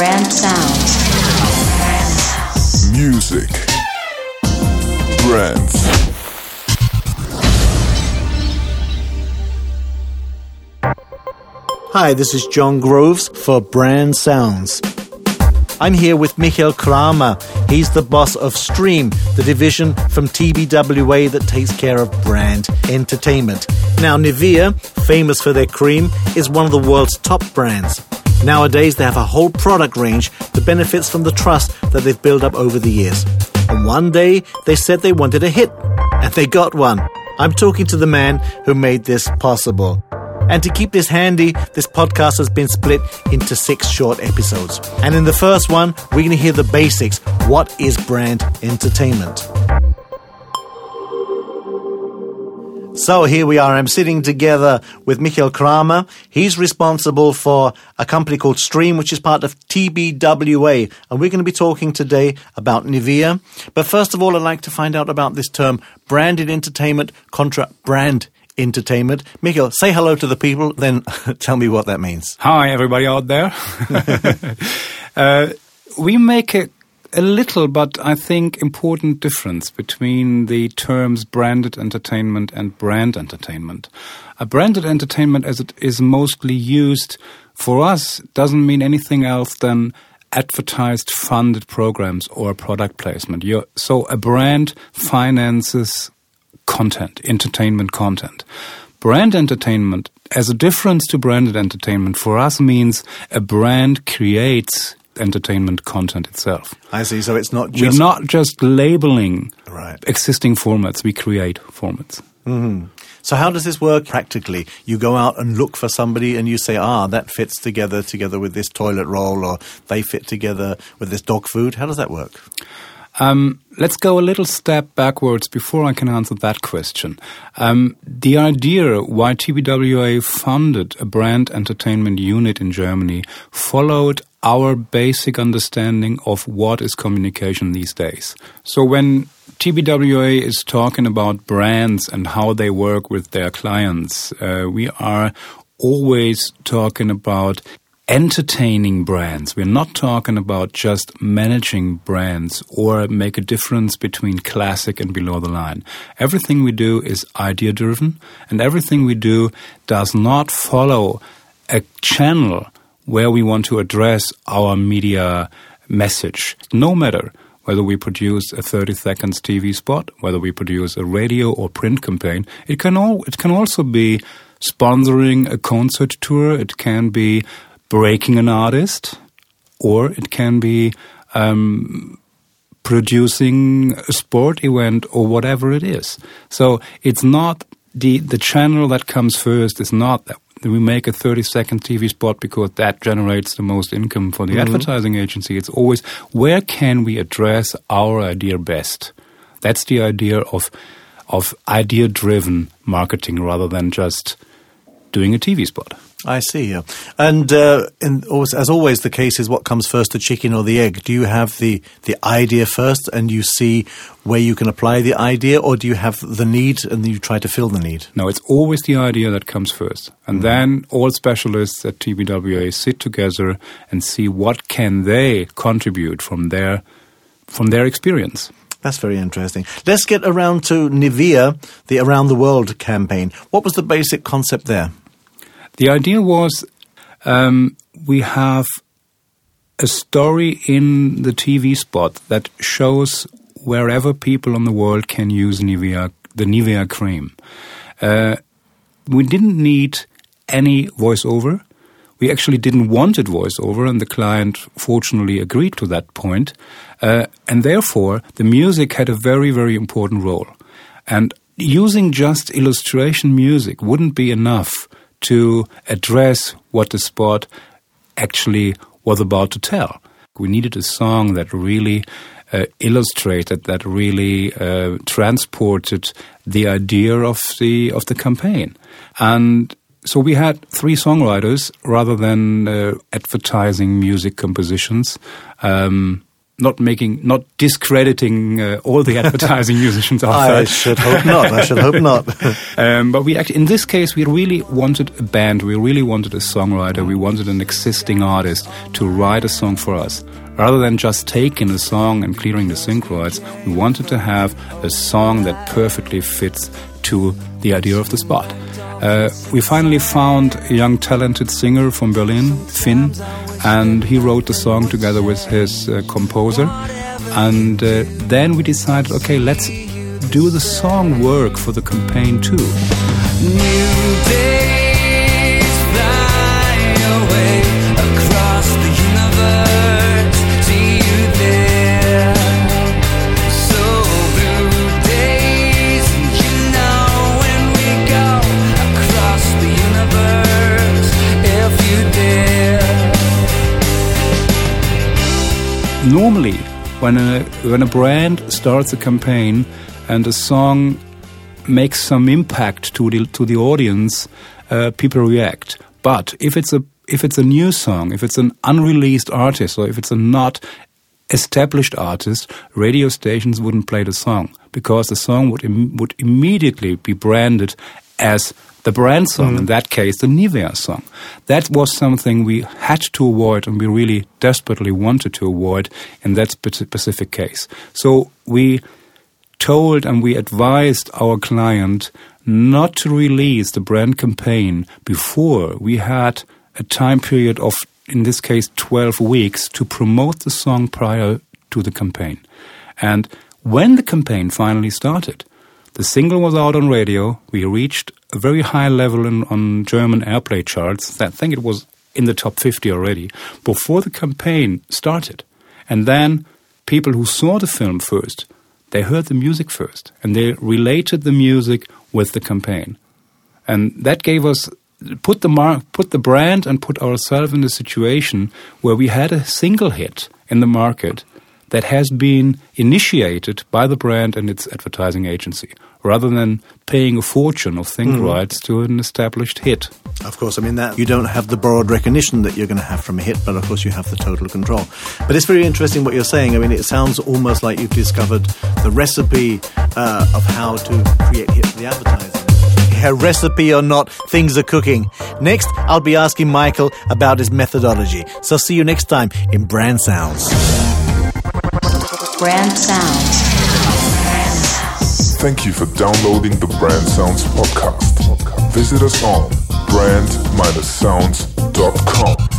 Brand sounds. Music. Brands. Hi, this is John Groves for Brand Sounds. I'm here with Mikhail Krama. He's the boss of Stream, the division from TBWA that takes care of brand entertainment. Now, Nivea, famous for their cream, is one of the world's top brands. Nowadays, they have a whole product range that benefits from the trust that they've built up over the years. And one day, they said they wanted a hit, and they got one. I'm talking to the man who made this possible. And to keep this handy, this podcast has been split into 6 short episodes. And in the first one, we're going to hear the basics. What is brand entertainment? So here we are. I'm sitting together with Mikhail Krama. He's responsible for a company called Stream, which is part of TBWA. And we're going to be talking today about Nivea. But first of all, I'd like to find out about this term, branded entertainment contra brand entertainment. Mikhail, say hello to the people, then tell me what that means. Hi, everybody out there. We make a little, but I think important difference between the terms branded entertainment and brand entertainment. A branded entertainment, as it is mostly used for us, doesn't mean anything else than advertised, funded programs or product placement. So a brand finances content, entertainment content. Brand entertainment, as a difference to branded entertainment, for us means a brand creates entertainment content itself. I see. So it's not just... We're not just labeling existing formats. We create formats. Mm-hmm. So how does this work practically? You go out and look for somebody and you say, that fits together with this toilet roll, or they fit together with this dog food. How does that work? Let's go a little step backwards before I can answer that question. The idea why TBWA funded a brand entertainment unit in Germany followed our basic understanding of what is communication these days. So when TBWA is talking about brands and how they work with their clients, we are always talking about entertaining brands. We're not talking about just managing brands or make a difference between classic and below the line. Everything we do is idea driven, and everything we do does not follow a channel where we want to address our media message. No matter whether we produce a 30-second TV spot, whether we produce a radio or print campaign, it can also be sponsoring a concert tour, it can be breaking an artist, or it can be producing a sport event or whatever it is. So it's not the channel that comes first. It's not that we make a 30-second TV spot because that generates the most income for the advertising agency. It's always, where can we address our idea best? That's the idea of idea-driven marketing rather than just doing a TV spot. I see. Yeah. And as always, the case is what comes first, the chicken or the egg. Do you have the idea first and you see where you can apply the idea, or do you have the need and you try to fill the need? No, it's always the idea that comes first. And then all specialists at TBWA sit together and see what can they contribute from their experience. That's very interesting. Let's get around to Nivea, the Around the World campaign. What was the basic concept there? The idea was we have a story in the TV spot that shows wherever people in the world can use Nivea, the Nivea cream. We didn't need any voiceover. We actually didn't want it voiceover, and the client fortunately agreed to that point. And therefore, the music had a very, very important role. And using just illustration music wouldn't be enough to address what the spot actually was about to tell. We needed a song that really illustrated, that really transported the idea of the campaign. And so we had 3 songwriters rather than advertising music compositions. not discrediting all the advertising musicians outside. I should hope not. But we actually, in this case, we really wanted a band. We really wanted a songwriter. We wanted an existing artist to write a song for us. Rather than just taking a song and clearing the synchroids, we wanted to have a song that perfectly fits to the idea of the spot. We finally found a young talented singer from Berlin, Finn, and he wrote the song together with his composer. And then we decided, okay, let's do the song work for the campaign too. New days fly away across the universe. See you there. So blue days, you know, when we go across the universe, if you dare. Normally, when a brand starts a campaign and a song makes some impact to the audience, people react. But if it's a new song, if it's an unreleased artist, or if it's a not established artist, radio stations wouldn't play the song, because the song would immediately be branded as the brand song, in that case, the Nivea song. That was something we had to avoid, and we really desperately wanted to avoid in that specific case. So we told and we advised our client not to release the brand campaign before we had a time period of, in this case, 12 weeks to promote the song prior to the campaign. And when the campaign finally started, the single was out on radio. We reached a very high level on German airplay charts. I think it was in the top 50 already before the campaign started. And then people who saw the film first, they heard the music first, and they related the music with the campaign. And that gave us, put the brand and put ourselves in a situation where we had a single hit in the market that has been initiated by the brand and its advertising agency, rather than paying a fortune of sync rights to an established hit. Of course, I mean, that you don't have the broad recognition that you're going to have from a hit, but of course you have the total control. But it's very interesting what you're saying. I mean, it sounds almost like you've discovered the recipe of how to create hit for the advertising. A recipe or not, things are cooking. Next, I'll be asking Michael about his methodology. So see you next time in Brand Sounds. Brand Sounds. Thank you for downloading the Brand Sounds podcast. Visit us on brand-sounds.com.